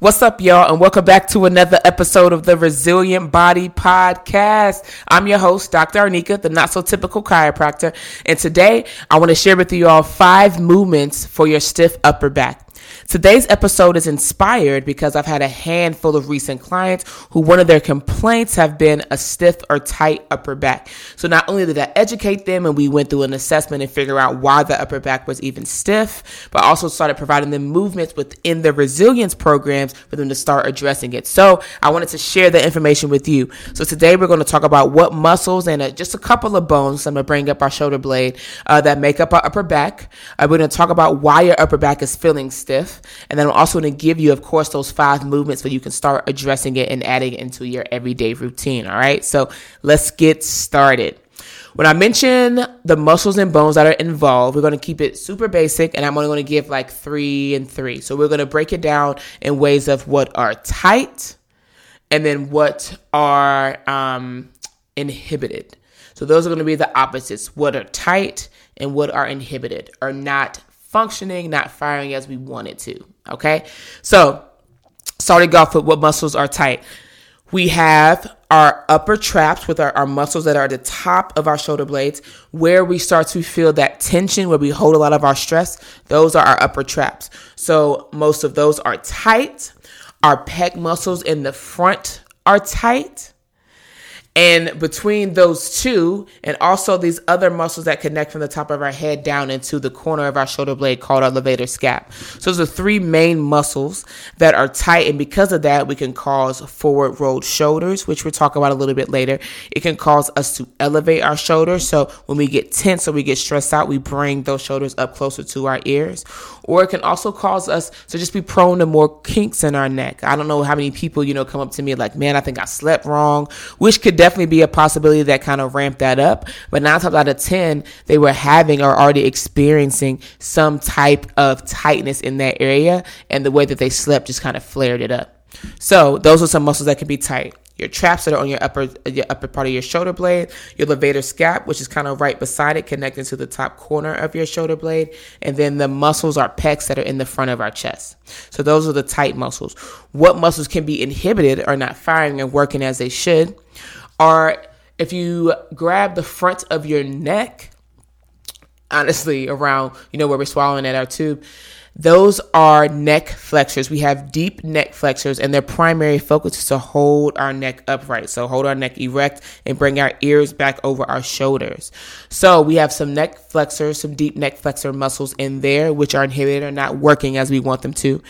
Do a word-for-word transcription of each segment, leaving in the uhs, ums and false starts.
What's up, y'all, and welcome back to another episode of the Resilient Body Podcast. I'm your host, Doctor Anika, the not-so-typical chiropractor, and today I want to share with you all five movements for your stiff upper back. Today's episode is inspired because I've had a handful of recent clients who one of their complaints have been a stiff or tight upper back. So not only did I educate them and we went through an assessment and figure out why the upper back was even stiff, but I also started providing them movements within the resilience programs for them to start addressing it. So I wanted to share the information with you. So today we're going to talk about what muscles and a, just a couple of bones. I'm going to bring up our shoulder blade uh, that make up our upper back. Uh, we're going to talk about why your upper back is feeling stiff. And then I'm also going to give you, of course, those five movements where you can start addressing it and adding it into your everyday routine. All right. So let's get started. When I mention the muscles and bones that are involved, we're going to keep it super basic, and I'm only going to give like three and three. So we're going to break it down in ways of what are tight and then what are um, inhibited. So those are going to be the opposites. What are tight and what are inhibited or not functioning, not firing as we want it to. Okay. So starting off with what muscles are tight. We have our upper traps with our, our muscles that are at the top of our shoulder blades, where we start to feel that tension, where we hold a lot of our stress. Those are our upper traps. So most of those are tight. Our pec muscles in the front are tight. And between those two, and also these other muscles that connect from the top of our head down into the corner of our shoulder blade called our levator scap. So those are three main muscles that are tight. And because of that, we can cause forward rolled shoulders, which we'll talk about a little bit later. It can cause us to elevate our shoulders. So when we get tense or we get stressed out, we bring those shoulders up closer to our ears. Or it can also cause us to just be prone to more kinks in our neck. I don't know how many people, you know, come up to me like, man, I think I slept wrong, which could definitely be a possibility that kind of ramped that up. But nine times out of ten, they were having or already experiencing some type of tightness in that area, and the way that they slept just kind of flared it up. So those are some muscles that can be tight. Your traps that are on your upper your upper part of your shoulder blade, your levator scap, which is kind of right beside it, connecting to the top corner of your shoulder blade, and then the muscles are pecs that are in the front of our chest. So those are the tight muscles. What muscles can be inhibited or not firing and working as they should are if you grab the front of your neck, honestly, around, you know, where we're swallowing at our tube. Those are neck flexors. We have deep neck flexors, and their primary focus is to hold our neck upright. So hold our neck erect and bring our ears back over our shoulders. So we have some neck flexors, some deep neck flexor muscles in there, which are inhibited or not working as we want them to.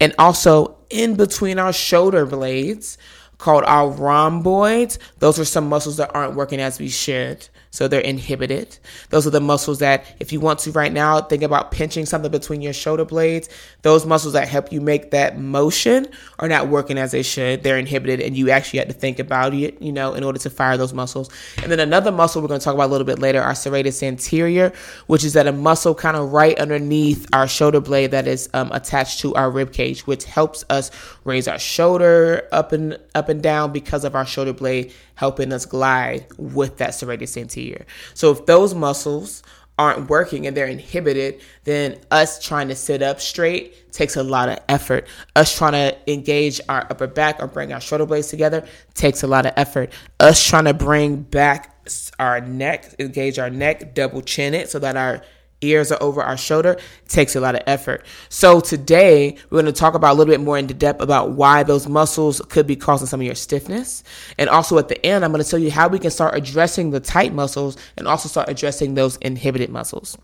And also in between our shoulder blades, called our rhomboids, those are some muscles that aren't working as we should. So they're inhibited. Those are the muscles that if you want to right now, think about pinching something between your shoulder blades. Those muscles that help you make that motion are not working as they should. They're inhibited, and you actually have to think about it, you know, in order to fire those muscles. And then another muscle we're going to talk about a little bit later, our serratus anterior, which is that a muscle kind of right underneath our shoulder blade that is um, attached to our rib cage, which helps us raise our shoulder up and up and down because of our shoulder blade helping us glide with that serratus anterior. So if those muscles aren't working and they're inhibited, then us trying to sit up straight takes a lot of effort. Us trying to engage our upper back or bring our shoulder blades together takes a lot of effort. Us trying to bring back our neck, engage our neck, double chin it so that our ears are over our shoulder takes a lot of effort. So today we're going to talk about a little bit more in depth about why those muscles could be causing some of your stiffness. And also at the end, I'm going to tell you how we can start addressing the tight muscles and also start addressing those inhibited muscles.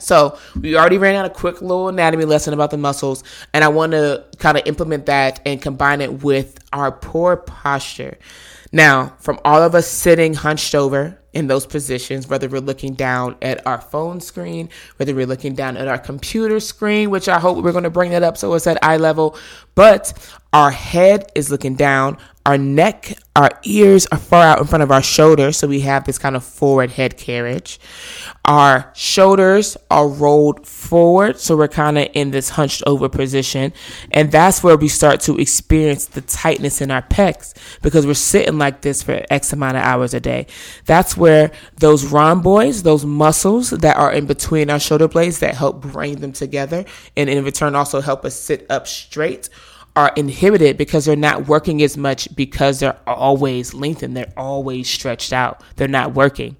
So we already ran out a quick little anatomy lesson about the muscles, and I want to kind of implement that and combine it with our poor posture. Now, from all of us sitting hunched over in those positions, whether we're looking down at our phone screen, whether we're looking down at our computer screen, which I hope we're going to bring that up so it's at eye level, but our head is looking down, our neck, our ears are far out in front of our shoulders, so we have this kind of forward head carriage. Our shoulders are rolled forward, so we're kind of in this hunched over position, and And that's where we start to experience the tightness in our pecs, because we're sitting like this for X amount of hours a day. That's where those rhomboids, those muscles that are in between our shoulder blades that help bring them together and in return also help us sit up straight, are inhibited because they're not working as much, because they're always lengthened. They're always stretched out. They're not working.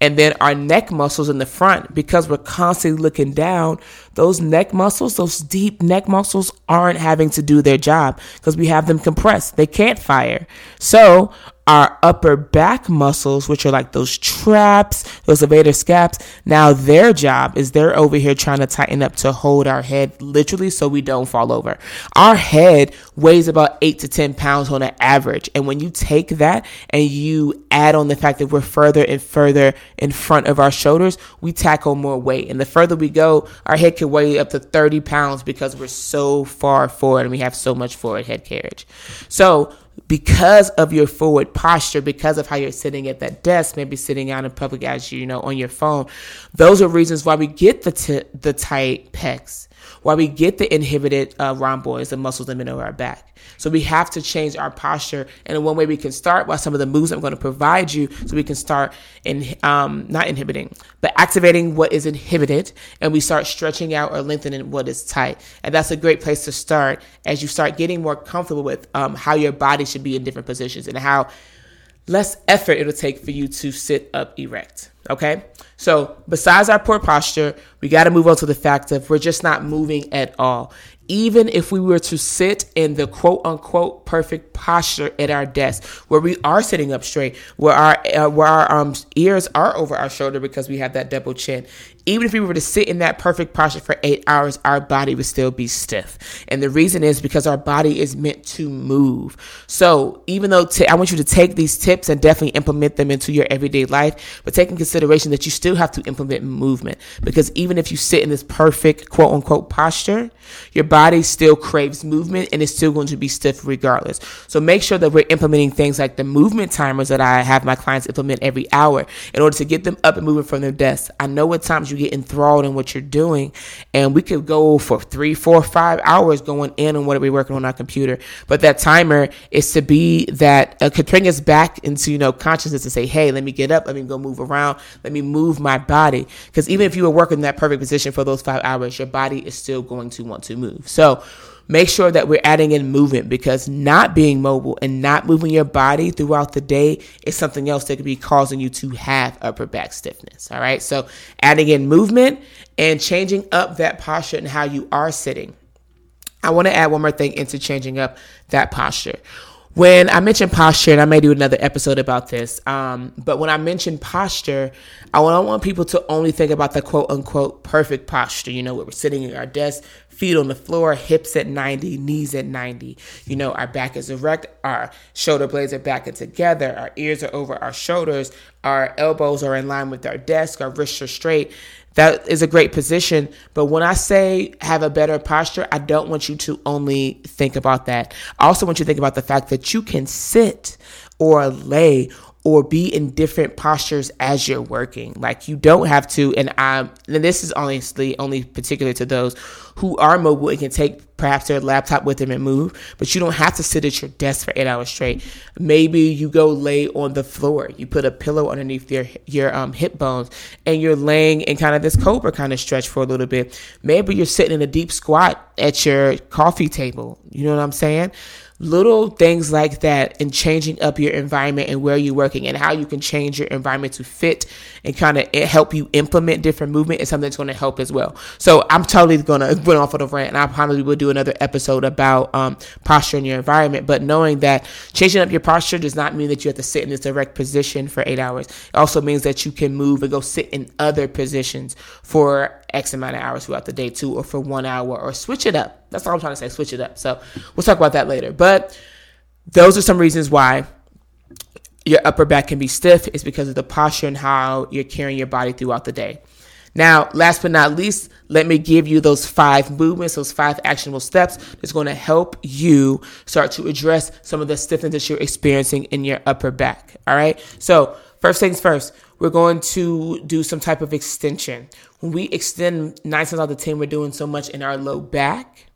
And then our neck muscles in the front, because we're constantly looking down, those neck muscles, those deep neck muscles aren't having to do their job because we have them compressed. They can't fire. So our upper back muscles, which are like those traps, those levator scaps, now their job is they're over here trying to tighten up to hold our head literally so we don't fall over. Our head weighs about eight to ten pounds on an average. And when you take that and you add on the fact that we're further and further in front of our shoulders, we tackle more weight. And the further we go, our head can weigh up to thirty pounds because we're so far forward and we have so much forward head carriage. So because of your forward posture, because of how you're sitting at that desk, maybe sitting out in public as you, you know, on your phone, those are reasons why we get the t- the tight pecs, why we get the inhibited uh, rhomboids, the muscles in the middle of our back. So we have to change our posture. And one way we can start by some of the moves I'm going to provide you, so we can start in um, not inhibiting, but activating what is inhibited, and we start stretching out or lengthening what is tight. And that's a great place to start as you start getting more comfortable with um, how your body should be in different positions and how less effort it'll take for you to sit up erect. Okay, so besides our poor posture, we got to move on to the fact of we're just not moving at all. Even if we were to sit in the quote unquote perfect posture at our desk, where we are sitting up straight, where our uh, where our um, ears are over our shoulder because we have that double chin, even if we were to sit in that perfect posture for eight hours, our body would still be stiff. And the reason is because our body is meant to move. So even though t- I want you to take these tips and definitely implement them into your everyday life, but taking consideration that you still have to implement movement, because even if you sit in this perfect quote unquote posture, your body still craves movement and it's still going to be stiff regardless. So make sure that we're implementing things like the movement timers that I have my clients implement every hour in order to get them up and moving from their desks. I know at times you get enthralled in what you're doing and we could go for three, four, five hours going in on what we're working on our computer. But that timer is to be that uh, could bring us back into, you know, consciousness and say, hey, let me get up. Let me go move around. Let me move my body. Because even if you were working in that perfect position for those five hours, your body is still going to want to move. So make sure that we're adding in movement, because not being mobile and not moving your body throughout the day is something else that could be causing you to have upper back stiffness. All right. So adding in movement and changing up that posture and how you are sitting. I want to add one more thing into changing up that posture. When I mention posture, and I may do another episode about this, um, but when I mention posture, I don't want people to only think about the quote unquote perfect posture, you know, where we're sitting at our desk, feet on the floor, hips at ninety, knees at ninety. You know, our back is erect, our shoulder blades are back and together, our ears are over our shoulders, our elbows are in line with our desk, our wrists are straight. That is a great position. But when I say have a better posture, I don't want you to only think about that. I also want you to think about the fact that you can sit or lay or be in different postures as you're working. Like, you don't have to, and I'm, and this is honestly only particular to those who are mobile and can take perhaps their laptop with them and move, but you don't have to sit at your desk for eight hours straight. Maybe you go lay on the floor. You put a pillow underneath your your um, hip bones and you're laying in kind of this cobra kind of stretch for a little bit. Maybe you're sitting in a deep squat at your coffee table. You know what I'm saying? Little things like that, and changing up your environment and where you're working and how you can change your environment to fit and kind of help you implement different movement is something that's going to help as well. So I'm totally going to went off on a rant, and I probably will do another episode about um, posture in your environment. But knowing that changing up your posture does not mean that you have to sit in this direct position for eight hours. It also means that you can move and go sit in other positions for X amount of hours throughout the day too, or for one hour, or switch it up. That's all I'm trying to say, switch it up. So we'll talk about that later. But those are some reasons why your upper back can be stiff, is because of the posture and how you're carrying your body throughout the day. Now, last but not least, let me give you those five movements, those five actionable steps that's going to help you start to address some of the stiffness that you're experiencing in your upper back. All right. So first things first, we're going to do some type of extension. When we extend, nine times out of ten, we're doing so much in our low back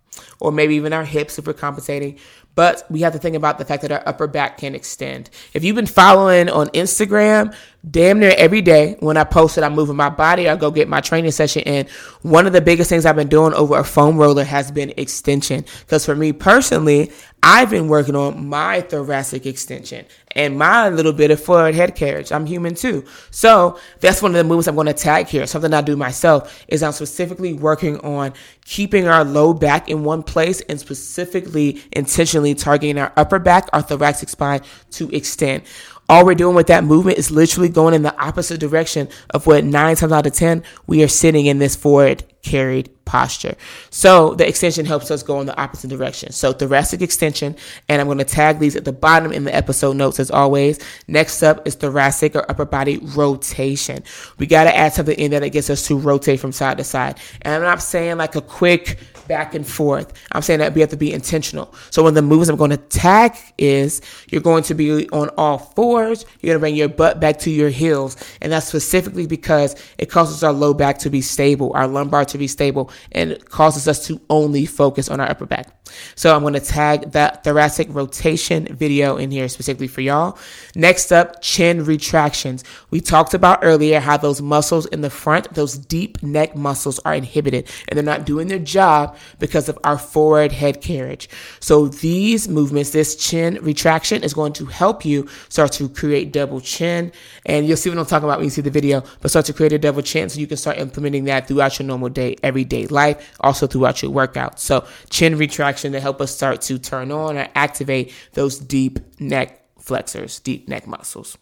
or maybe even our hips if we're compensating. But we have to think about the fact that our upper back can extend. If you've been following on Instagram, damn near every day when I post that I'm moving my body, I go get my training session in. One of the biggest things I've been doing over a foam roller has been extension. Because for me personally, I've been working on my thoracic extension and my little bit of forward head carriage. I'm human too. So that's one of the movements I'm going to tag here. Something I do myself is I'm specifically working on keeping our low back in one place and specifically intentionally targeting our upper back, our thoracic spine to extend. All we're doing with that movement is literally going in the opposite direction of what nine times out of ten we are sitting in this forward carried posture. So the extension helps us go in the opposite direction. So thoracic extension, and I'm going to tag these at the bottom in the episode notes as always. Next up is thoracic or upper body rotation. We got to add something in there that gets us to rotate from side to side. And I'm not saying like a quick back and forth. I'm saying that we have to be intentional. So one of the moves I'm going to tag is you're going to be on all fours. You're going to bring your butt back to your heels. And that's specifically because it causes our low back to be stable, our lumbar to be stable, and it causes us to only focus on our upper back. So I'm going to tag that thoracic rotation video in here specifically for y'all. Next up, chin retractions. We talked about earlier how those muscles in the front, those deep neck muscles are inhibited and they're not doing their job because of our forward head carriage. So these movements, this chin retraction is going to help you start to create double chin. And you'll see what I'm talking about when you see the video, but start to create a double chin so you can start implementing that throughout your normal day, everyday life, also throughout your workout. So chin retraction to help us start to turn on or activate those deep neck flexors, deep neck muscles.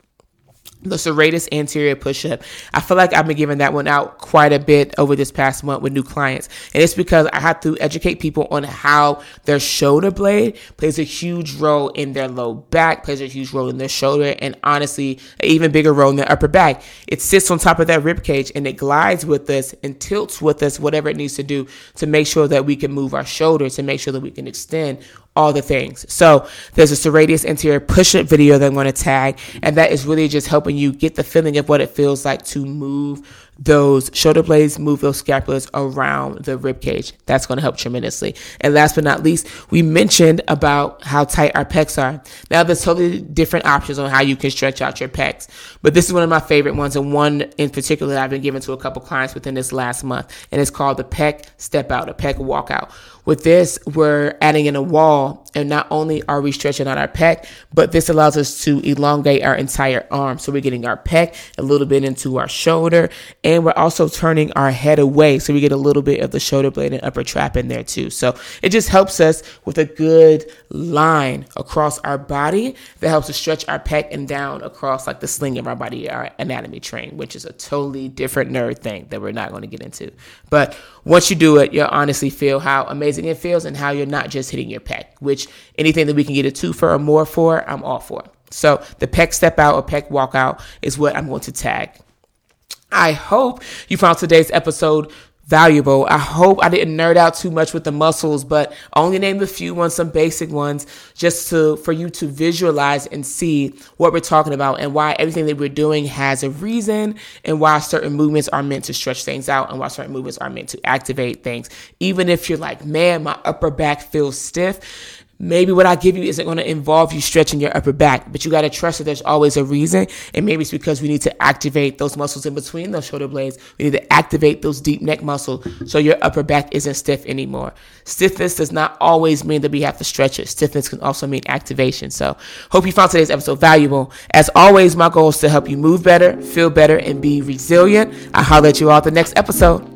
The serratus anterior push-up. I feel like I've been giving that one out quite a bit over this past month with new clients. And it's because I have to educate people on how their shoulder blade plays a huge role in their low back, plays a huge role in their shoulder, and honestly, an even bigger role in their upper back. It sits on top of that rib cage and it glides with us and tilts with us, whatever it needs to do to make sure that we can move our shoulders, to make sure that we can extend all the things. So there's a serratus anterior push-up video that I'm going to tag, and that is really just helping you get the feeling of what it feels like to move those shoulder blades, move those scapulas around the rib cage. That's going to help tremendously. And last but not least, we mentioned about how tight our pecs are. Now there's totally different options on how you can stretch out your pecs, but this is one of my favorite ones, and one in particular that I've been giving to a couple clients within this last month, and it's called the pec step out, a pec walkout. With this, we're adding in a wall, and not only are we stretching out our pec, but this allows us to elongate our entire arm. So we're getting our pec a little bit into our shoulder, and we're also turning our head away, so we get a little bit of the shoulder blade and upper trap in there too. So it just helps us with a good line across our body that helps us stretch our pec and down across like the sling of our body, our anatomy train, which is a totally different nerd thing that we're not going to get into. But once you do it, you'll honestly feel how amazing it feels and how you're not just hitting your pec, which anything that we can get a two for or more for, I'm all for. So the pec step out or pec walkout is what I'm going to tag. I hope you found today's episode valuable. I hope I didn't nerd out too much with the muscles, but only named a few ones, some basic ones, just to for you to visualize and see what we're talking about and why everything that we're doing has a reason and why certain movements are meant to stretch things out and why certain movements are meant to activate things. Even if you're like, man, my upper back feels stiff, maybe what I give you isn't going to involve you stretching your upper back, but you got to trust that there's always a reason. And maybe it's because we need to activate those muscles in between those shoulder blades. We need to activate those deep neck muscles so your upper back isn't stiff anymore. Stiffness does not always mean that we have to stretch it. Stiffness can also mean activation. So hope you found today's episode valuable. As always, my goal is to help you move better, feel better, and be resilient. I'll holler at you all at the next episode.